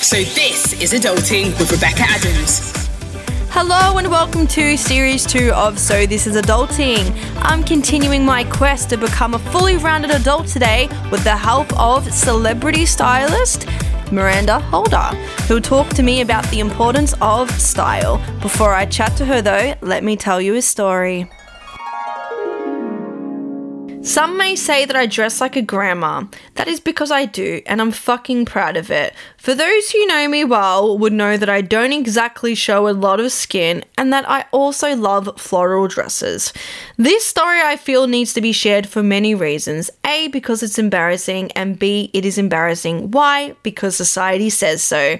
So this is Adulting with Rebecca Adams. Hello and welcome to Series 2 of So This Is Adulting. I'm continuing my quest to become a fully rounded adult today with the help of celebrity stylist Miranda Holder, who'll talk to me about the importance of style. Before I chat to her though, let me tell you a story. Some may say that I dress like a grandma. That is because I do, and I'm fucking proud of it. For those who know me well would know that I don't exactly show a lot of skin and that I also love floral dresses. This story I feel needs to be shared for many reasons. A, because it's embarrassing, and B, it is embarrassing. Why? Because society says so.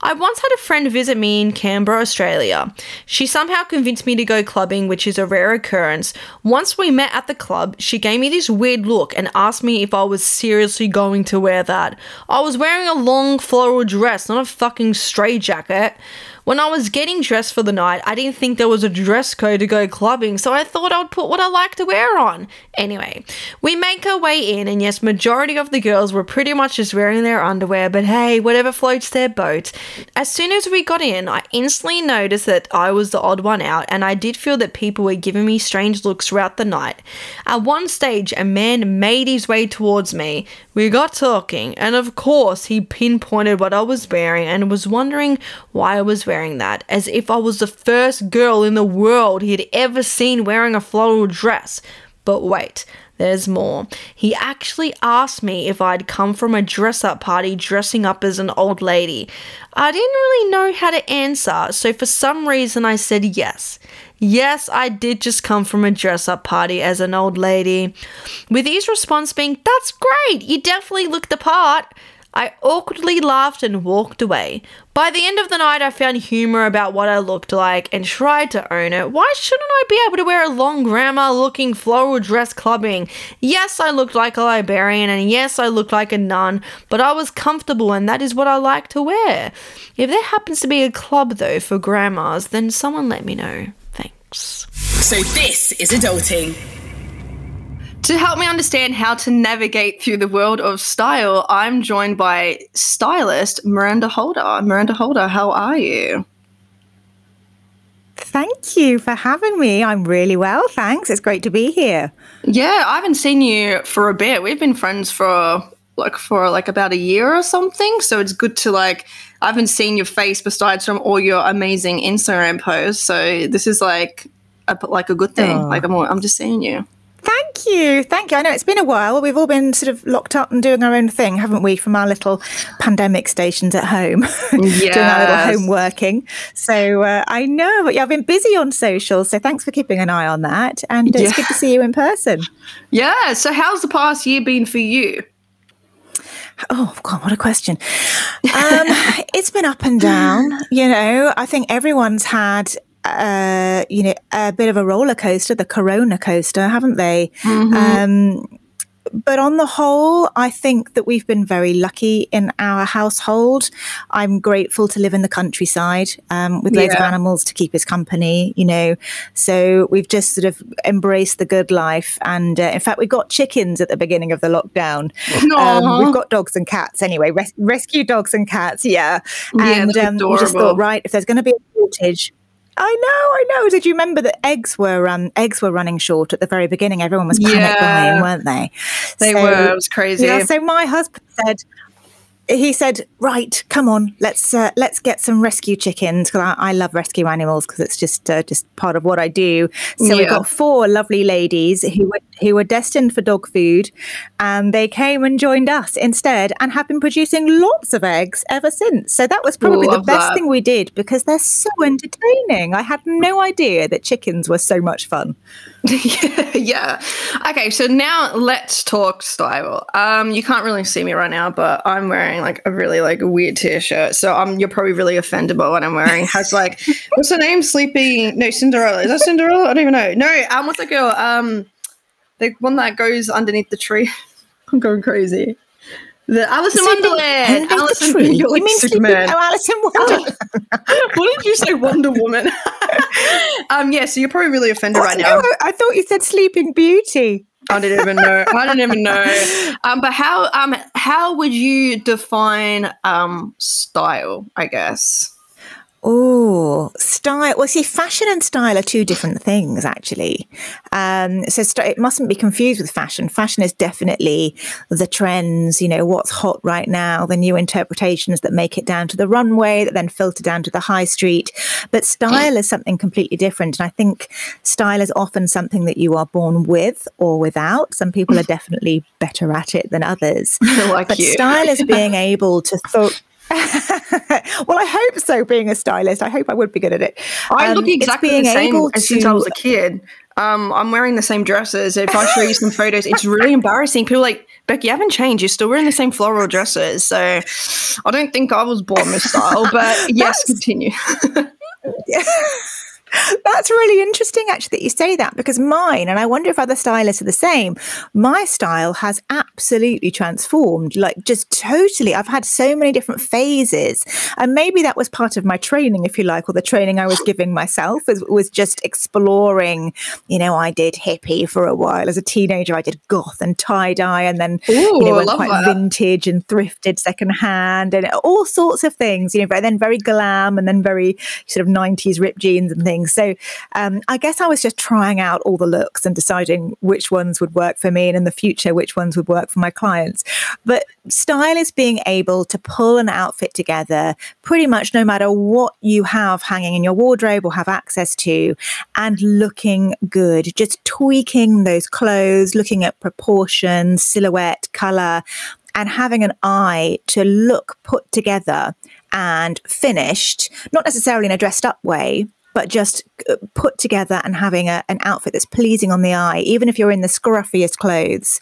I once had a friend visit me in Canberra, Australia. She somehow convinced me to go clubbing, which is a rare occurrence. Once we met at the club, she gave me this weird look and asked me if I was seriously going to wear that. I was wearing a long floral dress, not a fucking stray jacket. When I was getting dressed for the night, I didn't think there was a dress code to go clubbing, so I thought I'd put what I like to wear on. Anyway, we make our way in, and yes, majority of the girls were pretty much just wearing their underwear, but hey, whatever floats their boat. As soon as we got in, I instantly noticed that I was the odd one out, and I did feel that people were giving me strange looks throughout the night. At one stage, a man made his way towards me. We got talking, and of course, he pinpointed what I was wearing and was wondering why I was wearing that, as if I was the first girl in the world he had ever seen wearing a floral dress. But wait, there's more. He actually asked me if I'd come from a dress-up party dressing up as an old lady. I didn't really know how to answer, so for some reason I said yes. Yes, I did just come from a dress-up party as an old lady. With his response being, "That's great, you definitely look the part," I awkwardly laughed and walked away. By the end of the night, I found humor about what I looked like and tried to own it. Why shouldn't I be able to wear a long grandma-looking floral dress clubbing? Yes, I looked like a librarian, and yes, I looked like a nun, but I was comfortable, and that is what I like to wear. If there happens to be a club, though, for grandmas, then someone let me know. Thanks. So this is Adulting. To help me understand how to navigate through the world of style, I'm joined by stylist Miranda Holder. Miranda Holder, how are you? Thank you for having me. I'm really well, thanks. It's great to be here. Yeah, I haven't seen you for a bit. We've been friends for about a year or something, so it's good to I haven't seen your face besides from all your amazing Instagram posts, so this is a good thing. Aww. I'm just seeing you. Thank you. I know it's been a while. We've all been sort of locked up and doing our own thing, haven't we, from our little pandemic stations at home, yes. Doing our little home working. So I know, but yeah, I've been busy on social, so thanks for keeping an eye on that, and it's good to see you in person. Yeah, so how's the past year been for you? Oh, God, what a question. It's been up and down, I think everyone's had... a bit of a roller coaster, the corona coaster, haven't they? Mm-hmm. But on the whole, I think that we've been very lucky in our household. I'm grateful to live in the countryside with loads of animals to keep us company, So we've just sort of embraced the good life. And in fact, we got chickens at the beginning of the lockdown. We've got dogs and cats anyway, rescue dogs and cats, yeah. And we just thought, right, if there's going to be a shortage... I know. Did you remember that eggs were running short at the very beginning? Everyone was panic buying, weren't they? They were. It was crazy. Yeah. So my husband said, right, come on, let's get some rescue chickens, because I love rescue animals, because it's just part of what I do. So we got four lovely ladies who were destined for dog food, and they came and joined us instead, and have been producing lots of eggs ever since. So that was probably the best thing we did, because they're so entertaining. I had no idea that chickens were so much fun. Yeah. Okay, so now let's talk style. You can't really see me right now, but I'm wearing a really weird t-shirt, so you're probably really offended by what I'm wearing. Has what's her name? Cinderella. Is that Cinderella? I don't even know. No, what's that girl? The one that goes underneath the tree. I'm going crazy. The Alice in Wonderland. Alice in Wonderland. You mean Superman? Oh, Alice in Wonderland. What did you say, Wonder Woman? So you're probably really offended right now. I thought you said Sleeping Beauty. I don't even know. But how would you define style, I guess? Oh, style. Well, see, fashion and style are two different things, actually. It mustn't be confused with fashion. Fashion is definitely the trends, you know, what's hot right now, the new interpretations that make it down to the runway, that then filter down to the high street. But style is something completely different. And I think style is often something that you are born with or without. Some people are definitely better at it than others. But you. Style is being able to well, I hope so, being a stylist. I hope I would be good at it. I look exactly the same since I was a kid. I'm wearing the same dresses. If I show you some photos, it's really embarrassing. People are like, Beck, you haven't changed. You're still wearing the same floral dresses. So I don't think I was born with style, but yes, continue. Yeah. That's really interesting, actually, that you say that, because mine, and I wonder if other stylists are the same, my style has absolutely transformed, like just totally. I've had so many different phases, and maybe that was part of my training, if you like, or the training I was giving myself was just exploring. You know, I did hippie for a while. As a teenager, I did goth and tie-dye, and then went quite vintage and thrifted secondhand and all sorts of things, you know, but then very glam and then very sort of 90s ripped jeans and things. So I guess I was just trying out all the looks and deciding which ones would work for me, and in the future, which ones would work for my clients. But style is being able to pull an outfit together pretty much no matter what you have hanging in your wardrobe or have access to, and looking good, just tweaking those clothes, looking at proportions, silhouette, color, and having an eye to look put together and finished, not necessarily in a dressed up way, but just put together and having an outfit that's pleasing on the eye, even if you're in the scruffiest clothes,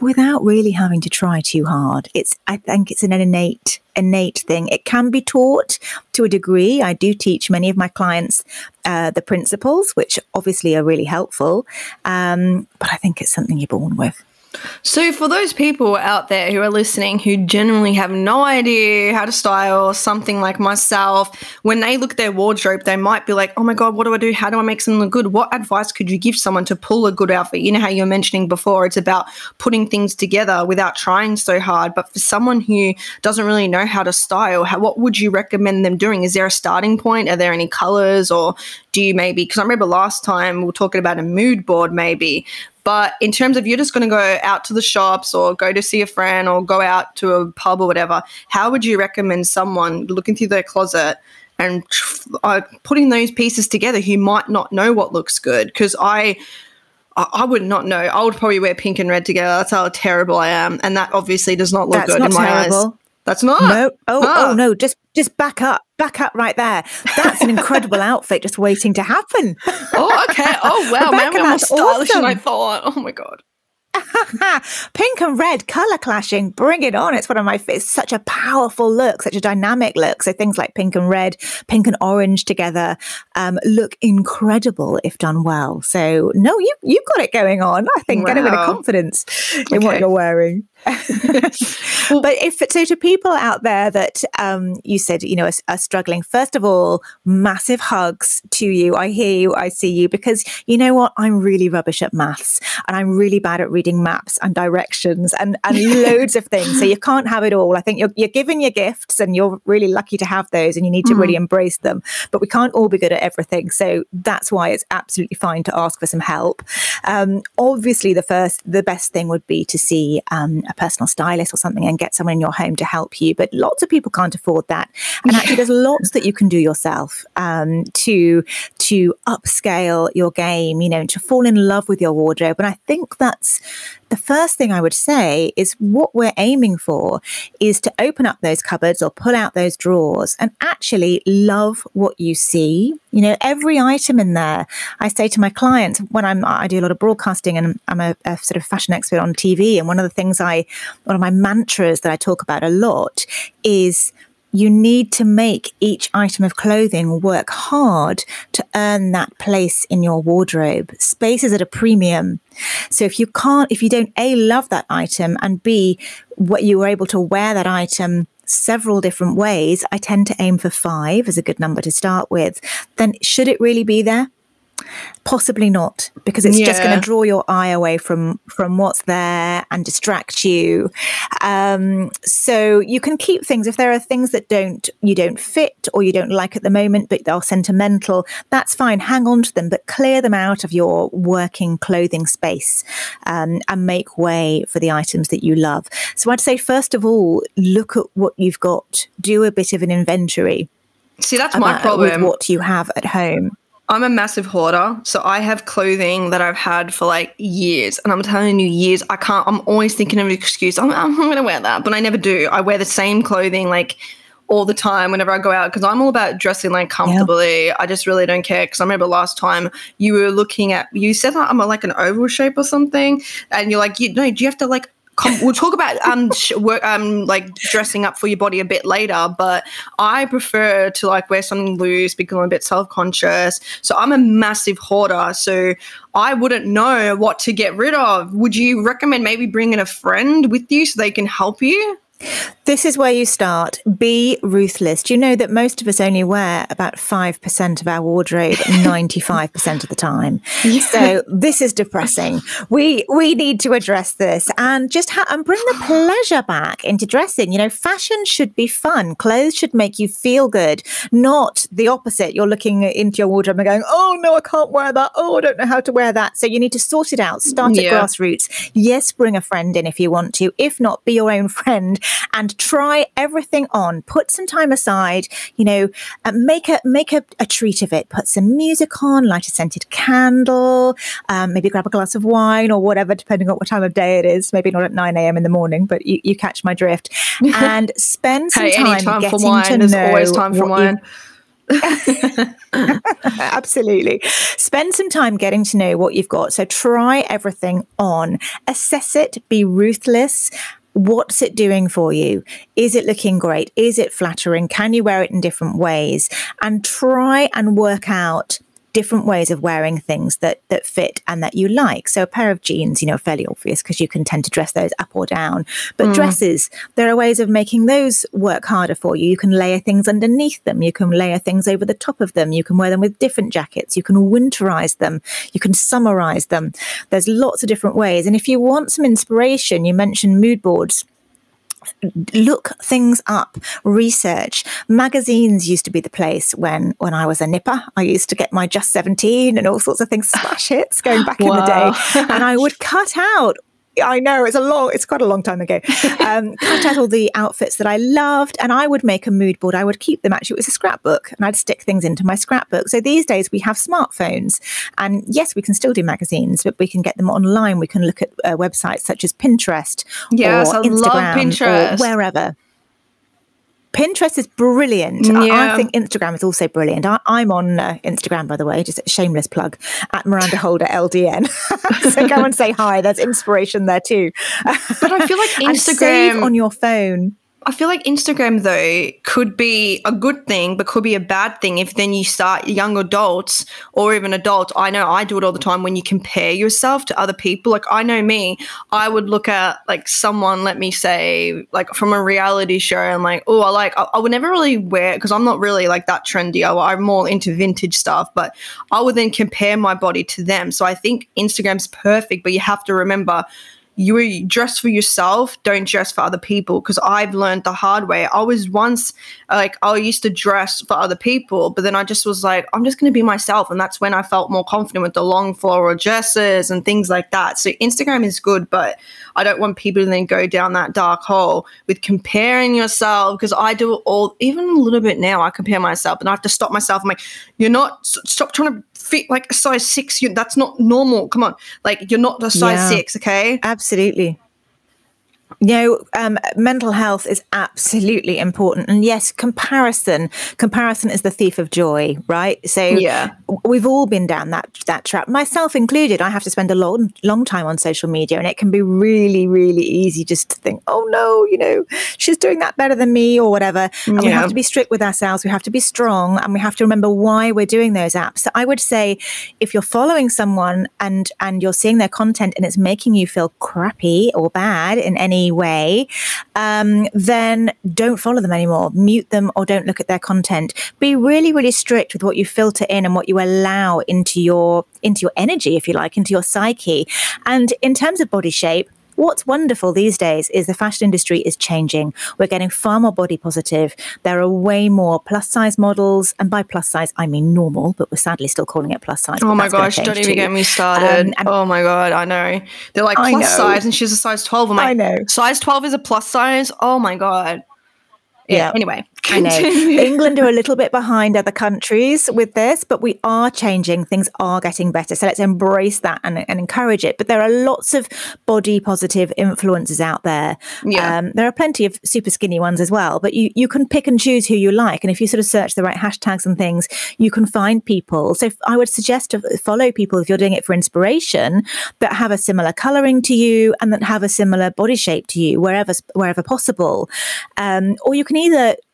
without really having to try too hard. I think it's an innate thing. It can be taught to a degree. I do teach many of my clients the principles, which obviously are really helpful. But I think it's something you're born with. So for those people out there who are listening who generally have no idea how to style, something like myself, when they look at their wardrobe, they might be like, oh my God, what do I do? How do I make something look good? What advice could you give someone to pull a good outfit? You know how you were mentioning before, it's about putting things together without trying so hard. But for someone who doesn't really know how to style, what would you recommend them doing? Is there a starting point? Are there any colors? Or do you maybe, because I remember last time we were talking about a mood board maybe, but in terms of you're just going to go out to the shops or go to see a friend or go out to a pub or whatever, how would you recommend someone looking through their closet and putting those pieces together who might not know what looks good? Because I would not know. I would probably wear pink and red together. That's how terrible I am. And that obviously does not look good in my eyes. That's not. No. Oh no. Just back up. Back up right there. That's an incredible outfit just waiting to happen. Oh, okay. Oh, wow. Rebecca, man, that's more stylish than I thought. Oh, my God. Pink and red, colour clashing, bring it on. It's such a powerful look, such a dynamic look. So things like pink and red, pink and orange together look incredible if done well. So no, you've got it going on. I think get a bit of confidence in what you're wearing. But to people out there that you said, you know, are struggling, first of all, massive hugs to you. I hear you, I see you, because you know what? I'm really rubbish at maths and I'm really bad at reading maps and directions and loads of things. So you can't have it all. I think you're given your gifts and you're really lucky to have those and you need to really embrace them. But we can't all be good at everything. So that's why it's absolutely fine to ask for some help. Obviously, the best thing would be to see a personal stylist or something and get someone in your home to help you. But lots of people can't afford that. And actually, there's lots that you can do yourself to upscale your game, you know, to fall in love with your wardrobe. And I think that's the first thing I would say is what we're aiming for is to open up those cupboards or pull out those drawers and actually love what you see. You know, every item in there, I say to my clients when I do a lot of broadcasting and I'm a sort of fashion expert on TV. And one of my mantras that I talk about a lot is you need to make each item of clothing work hard to earn that place in your wardrobe. Space is at a premium. So if you don't A, love that item, and B, what you were able to wear that item several different ways, I tend to aim for 5 as a good number to start with, then should it really be there? Possibly not, because it's just going to draw your eye away from what's there and distract you. So you can keep things. If there are things that you don't fit or you don't like at the moment, but they're sentimental, that's fine. Hang on to them, but clear them out of your working clothing space and make way for the items that you love. So I'd say, first of all, look at what you've got. Do a bit of an inventory. See, that's my problem with what you have at home. I'm a massive hoarder, so I have clothing that I've had for like years, and I'm telling you, years. I'm always thinking of an excuse. I'm going to wear that, but I never do. I wear the same clothing like all the time whenever I go out, because I'm all about dressing like comfortably. Yeah. I just really don't care, because I remember last time you said that I'm like an oval shape or something, and you're like, do you have to like. We'll talk about like dressing up for your body a bit later, but I prefer to like wear something loose because I'm a bit self-conscious. So I'm a massive hoarder, so I wouldn't know what to get rid of. Would you recommend maybe bringing a friend with you so they can help you? This is where you start. Be ruthless. Do you know that most of us only wear about 5% of our wardrobe 95% of the time? Yeah. So this is depressing. We need to address this and just and bring the pleasure back into dressing. You know, fashion should be fun. Clothes should make you feel good, not the opposite. You're looking into your wardrobe and going, oh, no, I can't wear that. Oh, I don't know how to wear that. So you need to sort it out. Start at grassroots. Yes, bring a friend in if you want to. If not, be your own friend and try everything on. Put some time aside, make a treat of it. Put some music on, light a scented candle, maybe grab a glass of wine or whatever, depending on what time of day it is. Maybe not at 9 a.m. in the morning, but you catch my drift. And spend some time getting to know. There's always time for wine. Absolutely. Spend some time getting to know what you've got. So try everything on. Assess it. Be ruthless. What's it doing for you? Is it looking great? Is it flattering? Can you wear it in different ways? And try and work out different ways of wearing things that fit and that you like. So a pair of jeans, are fairly obvious because you can tend to dress those up or down. But dresses, there are ways of making those work harder for you. You can layer things underneath them. You can layer things over the top of them. You can wear them with different jackets. You can winterize them. You can summerize them. There's lots of different ways. And if you want some inspiration, you mentioned mood boards. Look things up, research. Magazines used to be the place when I was a nipper. I used to get my Just 17 and all sorts of things, smash hits going back in the day. And I would cut out. I know it's quite a long time ago. Cut out all the outfits that I loved, and I would make a mood board. I would keep them. Actually, it was a scrapbook, and I'd stick things into my scrapbook. So these days we have smartphones, and yes, we can still do magazines, but we can get them online. We can look at websites such as Pinterest or Instagram. Love Pinterest. Or wherever. Pinterest is brilliant. Yeah. I think Instagram is also brilliant. I'm on Instagram, by the way, just a shameless plug, at Miranda Holder LDN. So go and say hi. There's inspiration there too. But I feel like Instagram... save on your phone. I feel like Instagram, though, could be a good thing but could be a bad thing if then you start young adults or even adults. I know I do it all the time when you compare yourself to other people. Like, I know me, I would look at, like, someone, let me say, like, from a reality show and, like, oh, I would never really wear it because I'm not really, like, that trendy. I'm more into vintage stuff, but I would then compare my body to them. So I think Instagram's perfect, but you have to remember – you dress for yourself, don't dress for other people, because I've learned the hard way. I was once like, I used to dress for other people, but then I just was like, I'm just going to be myself. And that's when I felt more confident with the long floral dresses and things like that. So Instagram is good, but I don't want people to then go down that dark hole with comparing yourself, because I do it all, even a little bit now, I compare myself and I have to stop myself. I'm like, stop trying to fit like a size 6. That's not normal. Come on. Like, you're not a size 6, okay? Absolutely. Mental health is absolutely important. And yes, comparison is the thief of joy, right? So we've all been down that trap, myself included. I have to spend a long time on social media, and it can be really, really easy just to think, oh no, she's doing that better than me or whatever. And we have to be strict with ourselves. We have to be strong, and we have to remember why we're doing those apps. So I would say, if you're following someone and you're seeing their content and it's making you feel crappy or bad in any any way, then don't follow them anymore. Mute them or don't look at their content. Be really, really strict with what you filter in and what you allow into your energy, if you like, into your psyche. And in terms of body shape, what's wonderful these days is the fashion industry is changing. We're getting far more body positive. There are way more plus size models. And by plus size, I mean normal, but we're sadly still calling it plus size. Oh my gosh, don't even get me started. Oh my God, I know. They're like plus size and she's a size 12. I'm like, I know. Size 12 is a plus size? Oh my God. Yeah. Anyway, continue. I know. England are a little bit behind other countries with this, but we are changing. Things are getting better. So let's embrace that and encourage it. But there are lots of body positive influencers out there. Yeah. There are plenty of super skinny ones as well, but you can pick and choose who you like. And if you sort of search the right hashtags and things, you can find people. So I would suggest to follow people, if you're doing it for inspiration, that have a similar colouring to you and that have a similar body shape to you wherever possible. Or you can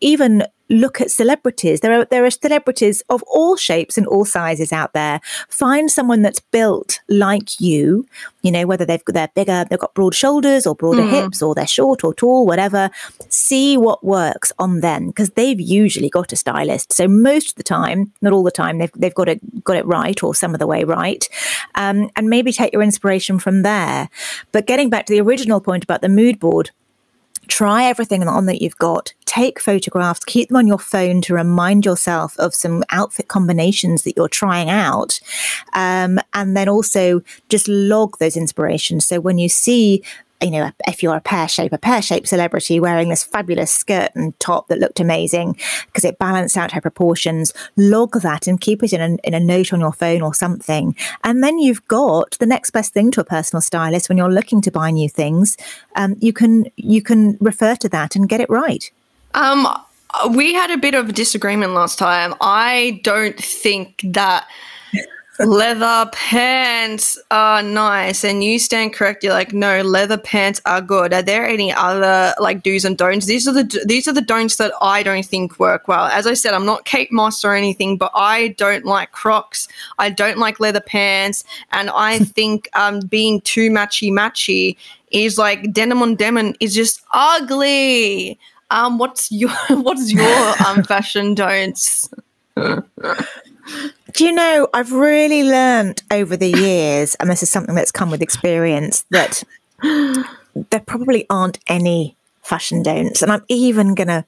even look at celebrities. There are celebrities of all shapes and all sizes out there. Find someone that's built like you, you know, whether they're bigger, they've got broad shoulders or broader hips, or they're short or tall, whatever. See what works on them, because they've usually got a stylist. So most of the time, not all the time, they've got it right, or some of the way right. And maybe take your inspiration from there. But getting back to the original point about the mood board, try everything on that you've got. Take photographs, keep them on your phone to remind yourself of some outfit combinations that you're trying out. And then also just log those inspirations. So when you see, you know, if you're a pear shape celebrity wearing this fabulous skirt and top that looked amazing because it balanced out her proportions, log that and keep it in a note on your phone or something. And then you've got the next best thing to a personal stylist when you're looking to buy new things. You can refer to that and get it right. We had a bit of a disagreement last time. I don't think that leather pants are nice, and you stand correct. You're like, no, leather pants are good. Are there any other like do's and don'ts? These are the don'ts that I don't think work well. As I said, I'm not Kate Moss or anything, but I don't like Crocs. I don't like leather pants, and I think being too matchy is like denim on denim is just ugly. What's your fashion don'ts? Do you know, I've really learned over the years, and this is something that's come with experience, that there probably aren't any fashion don'ts. And I'm even going to,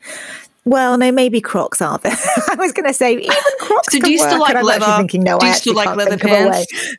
well, no, maybe Crocs are there. I was going to say, even Crocs can work. So do you still like leather? Do you still like leather pants?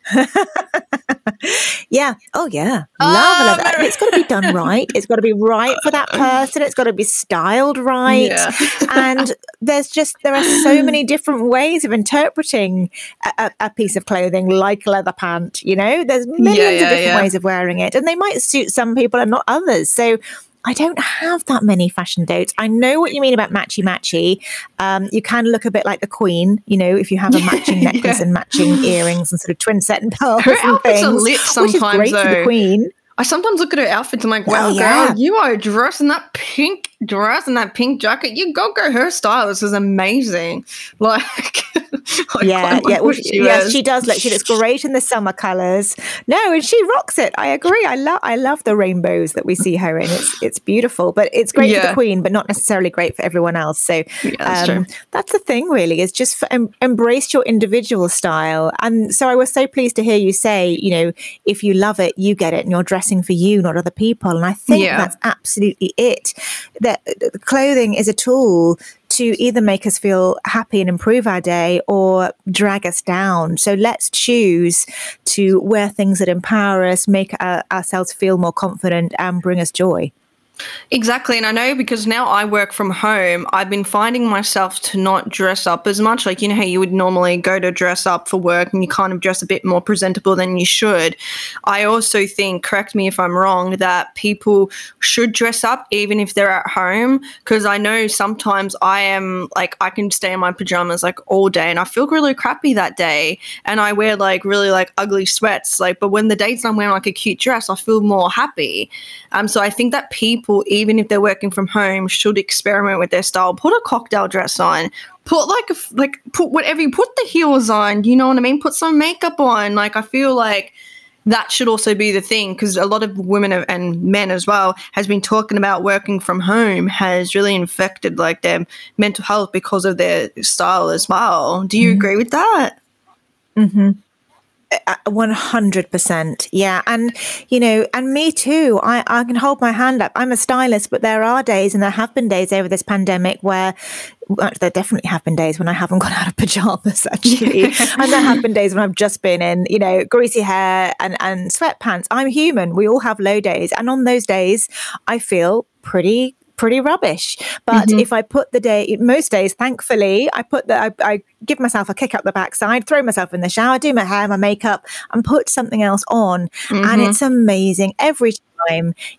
Yeah. Oh, yeah. Love leather. It's got to be done right. It's got to be right for that person. It's got to be styled right. Yeah. And there are so many different ways of interpreting a piece of clothing like leather pant, you know? There's millions of different ways of wearing it. And they might suit some people and not others. So I don't have that many fashion don'ts. I know what you mean about matchy. You can look a bit like the Queen, you know, if you have a matching necklace and matching earrings and sort of twin set and pearls. Her outfits are lit sometimes, which is great though. For the Queen. I sometimes look at her outfits and I'm like, wow, girl, you are dressed in that pink dress and that pink jacket. You go. Her stylist is amazing. Like, she does look. She looks great in the summer colours. No, and she rocks it. I agree. I love the rainbows that we see her in. It's beautiful, but it's great for the Queen, but not necessarily great for everyone else. So that's the thing, really, is just embrace your individual style. And so I was so pleased to hear you say, you know, if you love it, you get it, and you're dressing for you, not other people. And I think that's absolutely it. That clothing is a tool to either make us feel happy and improve our day or drag us down. So let's choose to wear things that empower us, make ourselves feel more confident and bring us joy. Exactly. And I know because now I work from home, I've been finding myself to not dress up as much. Like, you know how you would normally go to dress up for work and you kind of dress a bit more presentable than you should. I also think, correct me if I'm wrong, that people should dress up even if they're at home, because I know sometimes I am like, I can stay in my pajamas like all day and I feel really crappy that day. And I wear like really like ugly sweats. Like, but when the days I'm wearing like a cute dress, I feel more happy. So I think that people, even if they're working from home, should experiment with their style. Put a cocktail dress on. Put put whatever. Put the heels on. You know what I mean? Put some makeup on. Like I feel like that should also be the thing, because a lot of women and men as well has been talking about working from home has really infected like their mental health because of their style as well. Do you agree with that? 100%. Yeah. And, you know, and me too, I can hold my hand up. I'm a stylist, but there are days, and there have been days over this pandemic where there definitely have been days when I haven't gone out of pajamas, actually. And there have been days when I've just been in, you know, greasy hair and sweatpants. I'm human. We all have low days. And on those days, I feel pretty rubbish. But if I put the day, most days, thankfully, I give myself a kick up the backside, throw myself in the shower, do my hair, my makeup, and put something else on. And it's amazing. Every time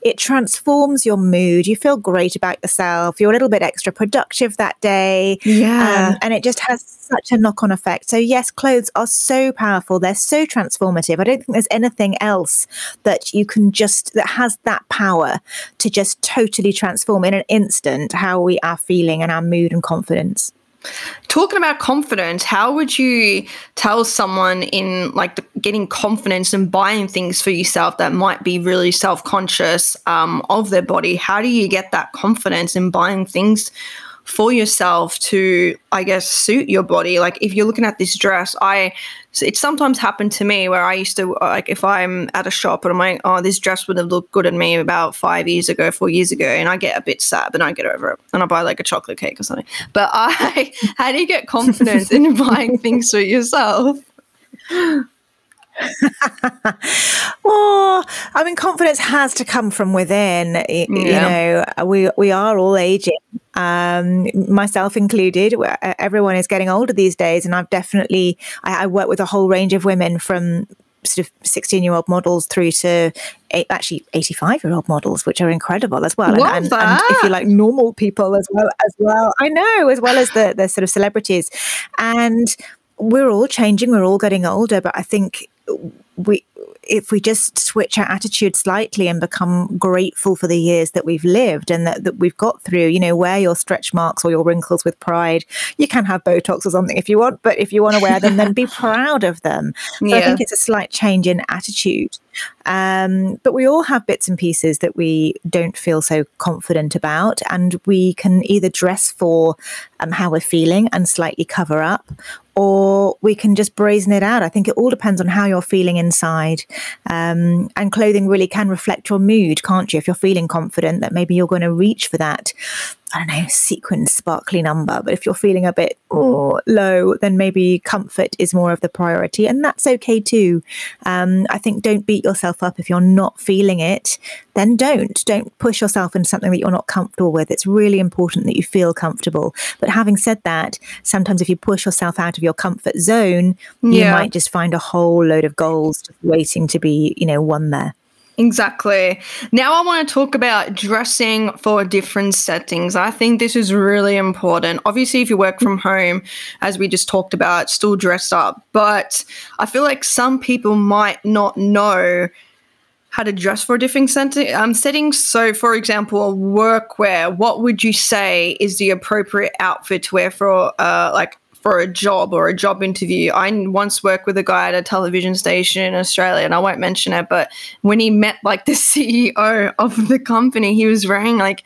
it transforms your mood. You feel great about yourself. You're a little bit extra productive that day. Yeah. And it just has such a knock-on effect. So yes, clothes are so powerful. They're so transformative. I don't think there's anything else that you can just, that has that power to just totally transform in an instant how we are feeling and our mood and confidence. Talking about confidence, how would you tell someone in like getting confidence and buying things for yourself that might be really self-conscious of their body? How do you get that confidence in buying things for yourself to, I guess, suit your body? Like if you're looking at this dress, it sometimes happened to me where I used to, like if I'm at a shop and I'm like, oh, this dress would have looked good on me about 4 years ago, and I get a bit sad, but I get over it and I buy like a chocolate cake or something. But how do you get confidence in buying things for yourself? Well, I mean, confidence has to come from within. You know, we are all aging, myself included. Everyone is getting older these days, and I've definitely I work with a whole range of women, from sort of 16-year-old models through to actually 85-year-old models, which are incredible as well. And if you like normal people as well, I know, as well as the sort of celebrities, and we're all changing, we're all getting older, but I think if we just switch our attitude slightly and become grateful for the years that we've lived and that we've got through, you know, wear your stretch marks or your wrinkles with pride. You can have Botox or something if you want, but if you want to wear them, then be proud of them. So I think it's a slight change in attitude. But we all have bits and pieces that we don't feel so confident about, and we can either dress for how we're feeling and slightly cover up, or we can just brazen it out. I think it all depends on how you're feeling inside. And clothing really can reflect your mood, can't you? If you're feeling confident, that maybe you're going to reach for that, I don't know, sequin sparkly number. But if you're feeling a bit low, then maybe comfort is more of the priority. And that's okay too. I think don't beat yourself up. If you're not feeling it, then don't push yourself into something that you're not comfortable with. It's really important that you feel comfortable. But having said that, sometimes if you push yourself out of your comfort zone, you might just find a whole load of goals just waiting to be, you know, won there. Exactly. Now I want to talk about dressing for different settings. I think this is really important. Obviously, if you work from home, as we just talked about, still dress up. But I feel like some people might not know how to dress for different settings. So, for example, workwear, what would you say is the appropriate outfit to wear for a job or a job interview? I once worked with a guy at a television station in Australia, and I won't mention it, but when he met like the CEO of the company, he was wearing like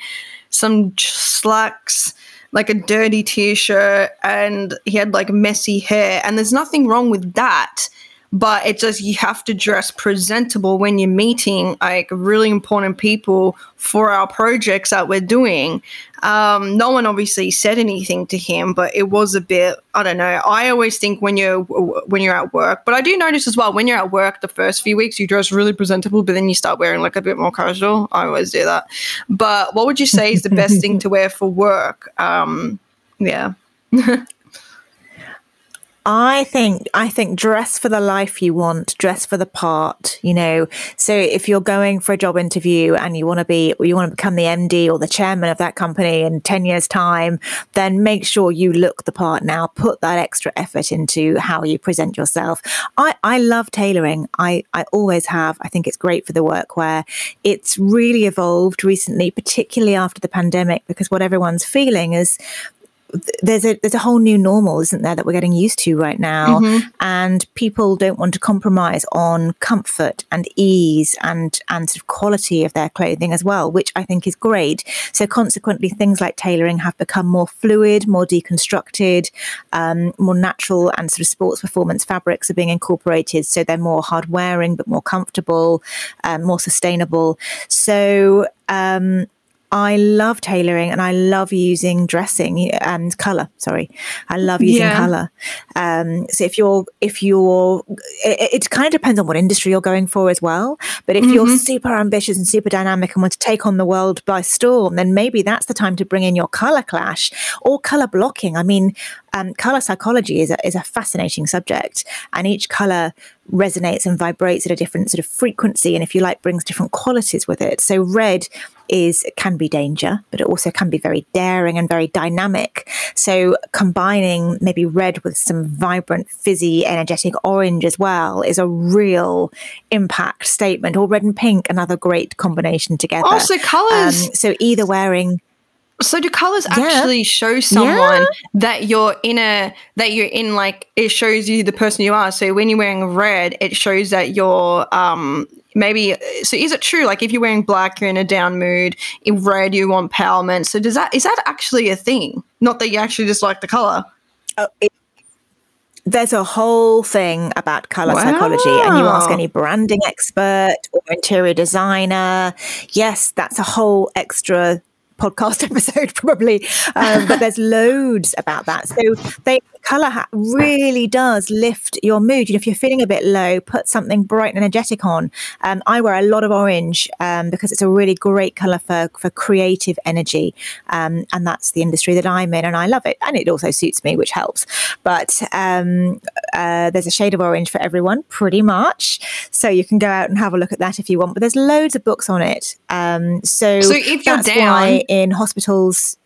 some slacks, like a dirty t-shirt, and he had like messy hair, and there's nothing wrong with that. But it's just, you have to dress presentable when you're meeting like really important people for our projects that we're doing. No one obviously said anything to him, but it was a bit, I don't know. I always think when you're at work, but I do notice as well, when you're at work the first few weeks, you dress really presentable, but then you start wearing like a bit more casual. I always do that. But what would you say is the best thing to wear for work? I think dress for the life you want, dress for the part, you know. So if you're going for a job interview and you want to become the MD or the chairman of that company in 10 years time, then make sure you look the part now. Put that extra effort into how you present yourself. I love tailoring. I always have. I think it's great for the workwear. It's really evolved recently, particularly after the pandemic, because what everyone's feeling is there's a whole new normal, isn't there, that we're getting used to right now. Mm-hmm. And people don't want to compromise on comfort and ease and sort of quality of their clothing as well, which I think is great. So consequently, things like tailoring have become more fluid, more deconstructed, more natural, and sort of sports performance fabrics are being incorporated. So they're more hard wearing, but more comfortable, more sustainable. So, I love tailoring and I love using dressing and colour. Sorry, I love using colour. So it kind of depends on what industry you're going for as well. But if you're super ambitious and super dynamic and want to take on the world by storm, then maybe that's the time to bring in your colour clash or colour blocking. I mean, colour psychology is a fascinating subject, and each colour resonates and vibrates at a different sort of frequency, and if you like, brings different qualities with it. So red can be danger, but it also can be very daring and very dynamic. So combining maybe red with some vibrant, fizzy, energetic orange as well is a real impact statement. Or red and pink, another great combination together. Oh, so colours. So do colours actually show someone that you're in, like, it shows you the person you are. So when you're wearing red, it shows that you're maybe, so is it true, like, if you're wearing black, you're in a down mood, in red, you want empowerment. So is that actually a thing? Not that you actually dislike the colour. Oh, there's a whole thing about colour psychology, and you ask any branding expert or interior designer. Yes, that's a whole extra podcast episode probably, but there's loads about that. So colour really does lift your mood. You know, if you're feeling a bit low, put something bright and energetic on. I wear a lot of orange because it's a really great colour for creative energy, and that's the industry that I'm in, and I love it, and it also suits me, which helps. But there's a shade of orange for everyone, pretty much. So you can go out and have a look at that if you want. But there's loads of books on it. So if you're down in hospitals,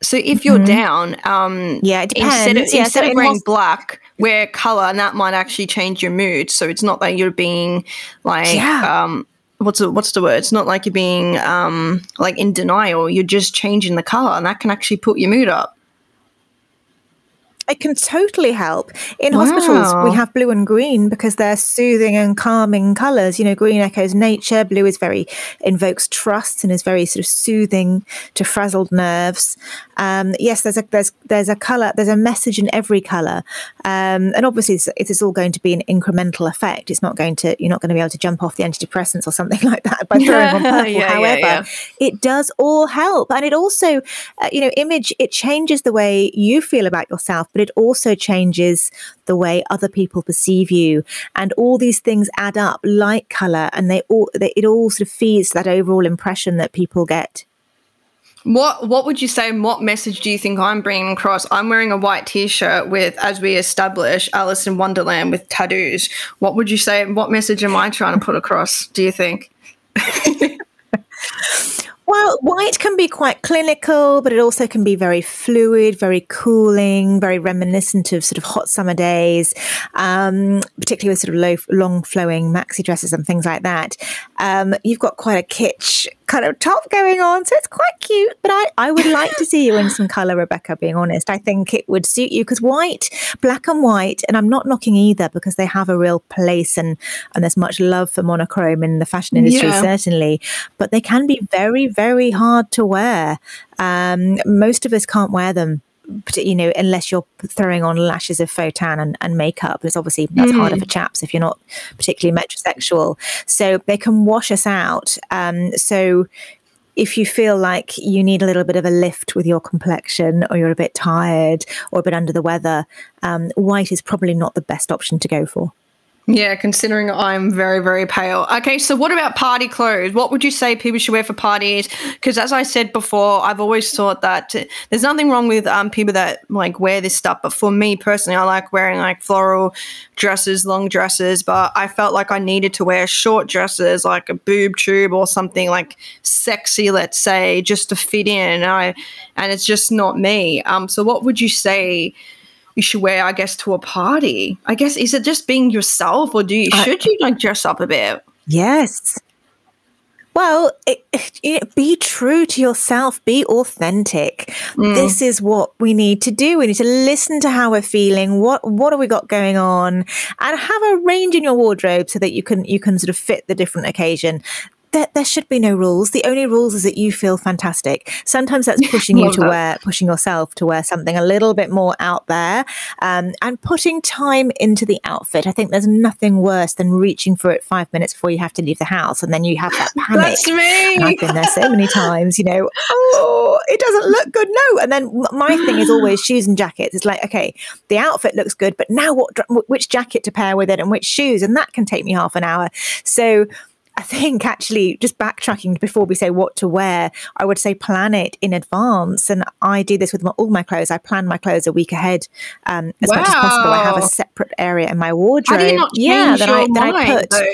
so if you're down, it depends. Instead of wearing black, wear colour, and that might actually change your mood. So it's not like you're being like, what's the word? It's not like you're being like in denial. You're just changing the colour, and that can actually put your mood up. It can totally help. In hospitals, we have blue and green because they're soothing and calming colours. You know, green echoes nature, blue is very, invokes trust and is very sort of soothing to frazzled nerves. Yes, there's a colour, there's a message in every colour. And obviously it's all going to be an incremental effect. It's not going to, you're not going to be able to jump off the antidepressants or something like that by throwing on purple. It does all help. And it also, it changes the way you feel about yourself, but it also changes the way other people perceive you. And all these things add up like colour, and it all sort of feeds that overall impression that people get. What would you say, what message do you think I'm bringing across? I'm wearing a white T-shirt with, as we established, Alice in Wonderland with tattoos. What would you say, what message am I trying to put across, do you think? Well, white can be quite clinical, but it also can be very fluid, very cooling, very reminiscent of sort of hot summer days, particularly with sort of long flowing maxi dresses and things like that. You've got quite a kitsch kind of top going on, so it's quite cute. But I would like to see you in some colour, Rebecca, being honest. I think it would suit you, because white, black and white, and I'm not knocking either because they have a real place, and there's much love for monochrome in the fashion industry, certainly. But they can be very, very hard to wear. Most of us can't wear them, you know, unless you're throwing on lashes of faux tan and makeup. It's obviously that's harder for chaps if you're not particularly metrosexual. So they can wash us out. So if you feel like you need a little bit of a lift with your complexion, or you're a bit tired or a bit under the weather, white is probably not the best option to go for. Yeah, considering I'm very, very pale. Okay, so what about party clothes? What would you say people should wear for parties? Because as I said before, I've always thought that there's nothing wrong with people that like wear this stuff. But for me personally, I like wearing like floral dresses, long dresses. But I felt like I needed to wear short dresses, like a boob tube or something like sexy, let's say, just to fit in. And it's just not me. So what would you say you should wear, I guess, to a party? I guess, is it just being yourself, or should you like dress up a bit? Yes. Well, be true to yourself. Be authentic. This is what we need to do. We need to listen to how we're feeling. What have we got going on? And have a range in your wardrobe so that you can sort of fit the different occasion. There should be no rules. The only rules is that you feel fantastic. Sometimes that's pushing you pushing yourself to wear something a little bit more out there, and putting time into the outfit. I think there's nothing worse than reaching for it 5 minutes before you have to leave the house, and then you have that panic. That's me. And I've been there so many times, you know, oh, it doesn't look good. No. And then my thing is always shoes and jackets. It's like, okay, the outfit looks good, but now which jacket to pair with it and which shoes? And that can take me half an hour. So I think actually just backtracking before we say what to wear, I would say plan it in advance. And I do this with all my clothes. I plan my clothes a week ahead as much as possible. I have a separate area in my wardrobe. How do you not change your mind, though?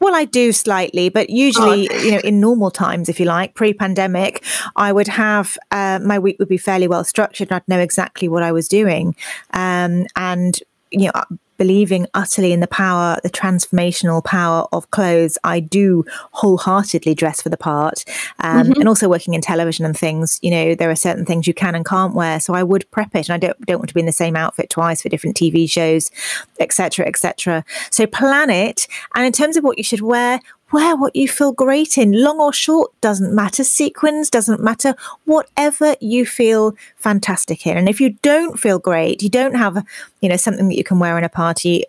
Well, I do slightly, but usually, you know, in normal times, if you like, pre-pandemic, I would have my week would be fairly well structured. I'd know exactly what I was doing. And, you know, believing utterly in the transformational power of clothes, I do wholeheartedly dress for the part. And also working in television and things, you know, there are certain things you can and can't wear. So I would prep it, and I don't want to be in the same outfit twice for different TV shows, et cetera, et cetera. So plan it. And in terms of what you should wear what you feel great in. Long or short doesn't matter. Sequins doesn't matter. Whatever you feel fantastic in. And if you don't feel great, you don't have, you know, something that you can wear in a party,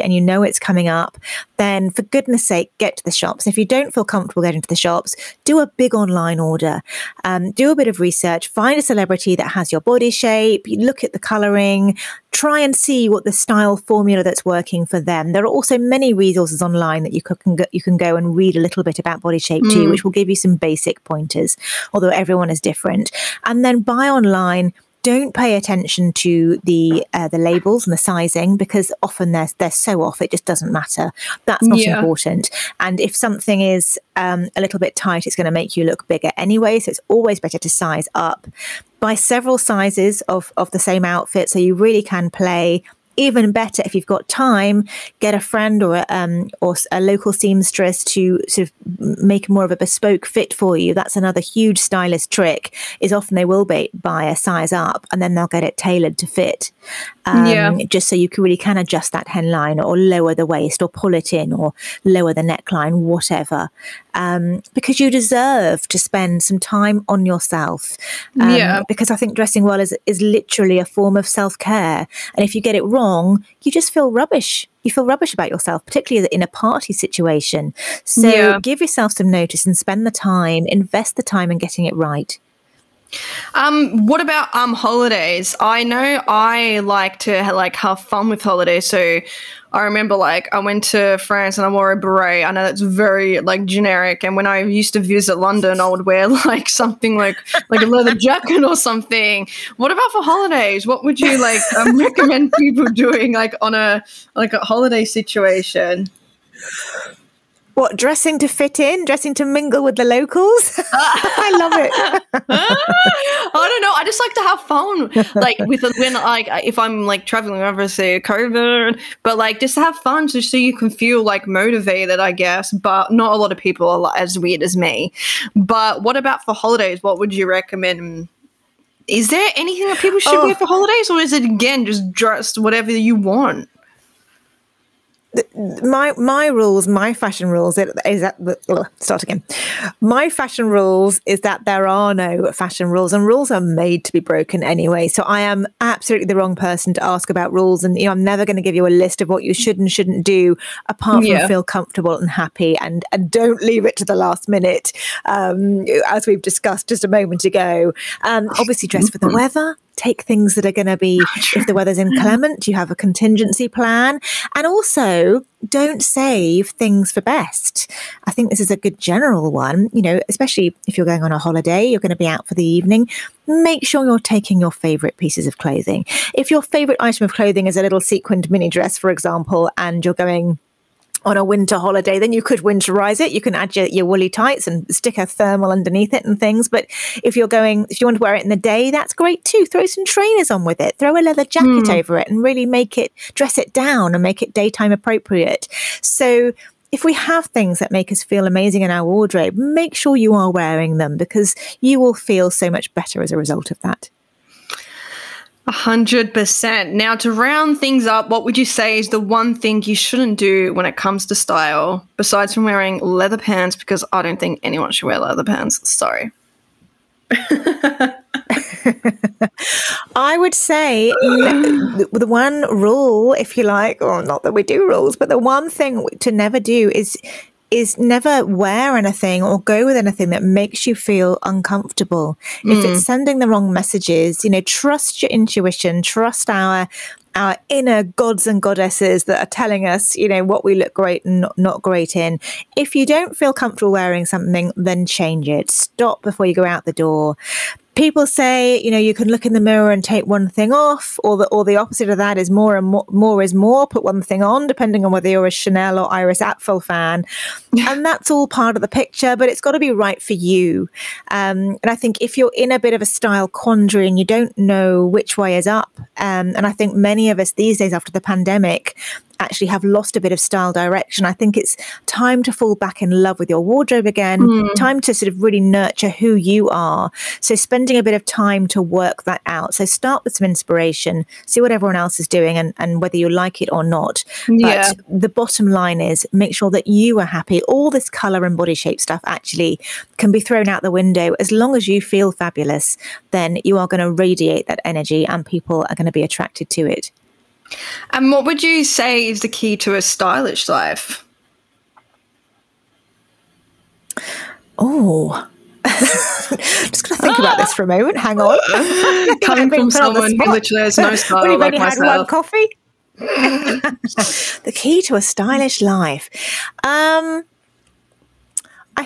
and you know it's coming up, then for goodness sake, get to the shops. And if you don't feel comfortable getting to the shops, do a big online order. Do a bit of research. Find a celebrity that has your body shape. You look at the colouring. Try and see what the style formula that's working for them. There are also many resources online that you can go and read a little bit about body shape too, which will give you some basic pointers, although everyone is different. And then buy online. Don't pay attention to the labels and the sizing, because often they're so off, it just doesn't matter. That's not important. And if something is a little bit tight, it's going to make you look bigger anyway. So it's always better to size up. Buy several sizes of the same outfit, so you really can play. Even better, if you've got time, get a friend or a local seamstress to sort of make more of a bespoke fit for you. That's another huge stylist trick, is often they will buy a size up, and then they'll get it tailored to fit. Just so you really can adjust that hemline, or lower the waist, or pull it in, or lower the neckline, whatever. Because you deserve to spend some time on yourself. Because I think dressing well is literally a form of self-care. And if you get it wrong, you just feel rubbish. You feel rubbish about yourself, particularly in a party situation. So give yourself some notice and spend the time, invest the time in getting it right. What about holidays? I know I like to have fun with holidays. So I remember I went to France and I wore a beret. I know that's very generic. And when I used to visit London, I would wear something like a leather jacket or something. What about for holidays? What would you recommend people doing on a holiday situation? What, dressing to fit in, dressing to mingle with the locals? I love it. I don't know. I just like to have fun, if I'm traveling, obviously COVID, but just to have fun, just so you can feel motivated, I guess. But not a lot of people are as weird as me. But what about for holidays? What would you recommend? Is there anything that people should wear for holidays, or is it again just dress whatever you want? My fashion rules is that there are no fashion rules, and rules are made to be broken anyway. So I am absolutely the wrong person to ask about rules, and I'm never going to give you a list of what you should and shouldn't do, apart from feel comfortable and happy, and don't leave it to the last minute, as we've discussed just a moment ago. Obviously dress for the weather. Take things that are going to be, if the weather's inclement, you have a contingency plan. And also, don't save things for best. I think this is a good general one, you know, especially if you're going on a holiday, you're going to be out for the evening. Make sure you're taking your favourite pieces of clothing. If your favourite item of clothing is a little sequined mini dress, for example, and you're going on a winter holiday, then you could winterize it. You can add your woolly tights and stick a thermal underneath it and things. But if you want to wear it in the day, that's great too. Throw some trainers on with it. Throw a leather jacket over it, and really dress it down and make it daytime appropriate. So if we have things that make us feel amazing in our wardrobe, make sure you are wearing them, because you will feel so much better as a result of that. 100%. Now, to round things up, what would you say is the one thing you shouldn't do when it comes to style, besides from wearing leather pants? Because I don't think anyone should wear leather pants. Sorry. I would say the one rule, if you like, or not that we do rules, but the one thing to never do is never wear anything or go with anything that makes you feel uncomfortable. If it's sending the wrong messages, trust your intuition, trust our inner gods and goddesses that are telling us, what we look great and not great in. If you don't feel comfortable wearing something, then change it. Stop before you go out the door. People say, you can look in the mirror and take one thing off, or the opposite of that is more and more is more, put one thing on, depending on whether you're a Chanel or Iris Apfel fan. And that's all part of the picture, but it's got to be right for you. And I think if you're in a bit of a style quandary and you don't know which way is up, and I think many of us these days after the pandemic actually have lost a bit of style direction, I think it's time to fall back in love with your wardrobe again, time to sort of really nurture who you are. So spending a bit of time to work that out. So start with some inspiration, see what everyone else is doing and whether you like it or not. Yeah. But the bottom line is make sure that you are happy. All this colour and body shape stuff actually can be thrown out the window. As long as you feel fabulous, then you are going to radiate that energy and people are going to be attracted to it. And what would you say is the key to a stylish life? Oh, just going to think about this for a moment. Hang on. Coming from someone who literally has no style like myself. When you've only had one coffee. The key to a stylish life. I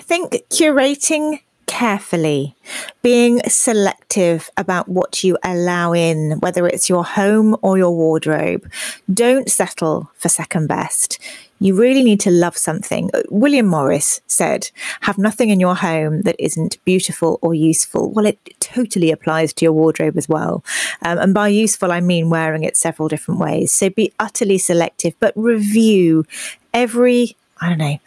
think curating carefully, being selective about what you allow in, whether it's your home or your wardrobe. Don't settle for second best. You really need to love something. William Morris said, have nothing in your home that isn't beautiful or useful. Well, it totally applies to your wardrobe as well. And by useful, I mean wearing it several different ways. So be utterly selective, but review every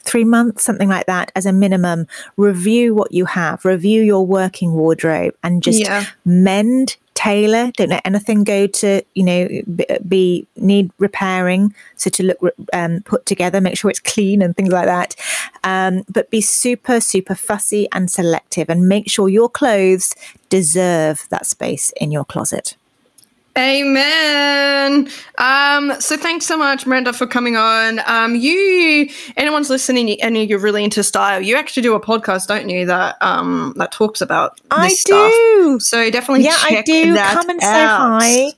3 months, something like that, as a minimum. Review what you have, review your working wardrobe, and just mend, tailor. Don't let anything go to, need repairing. So to look put together, make sure it's clean and things like that. But be super, super fussy and selective, and make sure your clothes deserve that space in your closet. Amen. So thanks so much, Miranda, for coming on. Anyone's listening and you're really into style, you actually do a podcast, don't you, that talks about this stuff. I do. So definitely check that out. Yeah, I do. Come and say hi.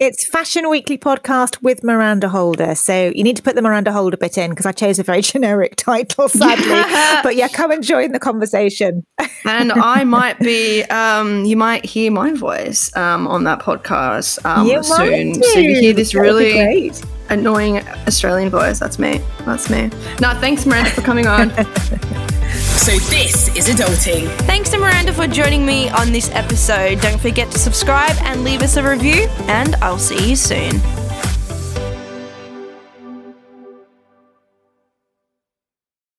It's Fashion Weekly Podcast with Miranda Holder. So you need to put the Miranda Holder bit in because I chose a very generic title, sadly. But come and join the conversation. And I might be, you might hear my voice on that podcast soon. So you hear this really annoying Australian voice. That's me. No, thanks, Miranda, for coming on. So this is Adulting. Thanks to Miranda for joining me on this episode. Don't forget to subscribe and leave us a review, and I'll see you soon.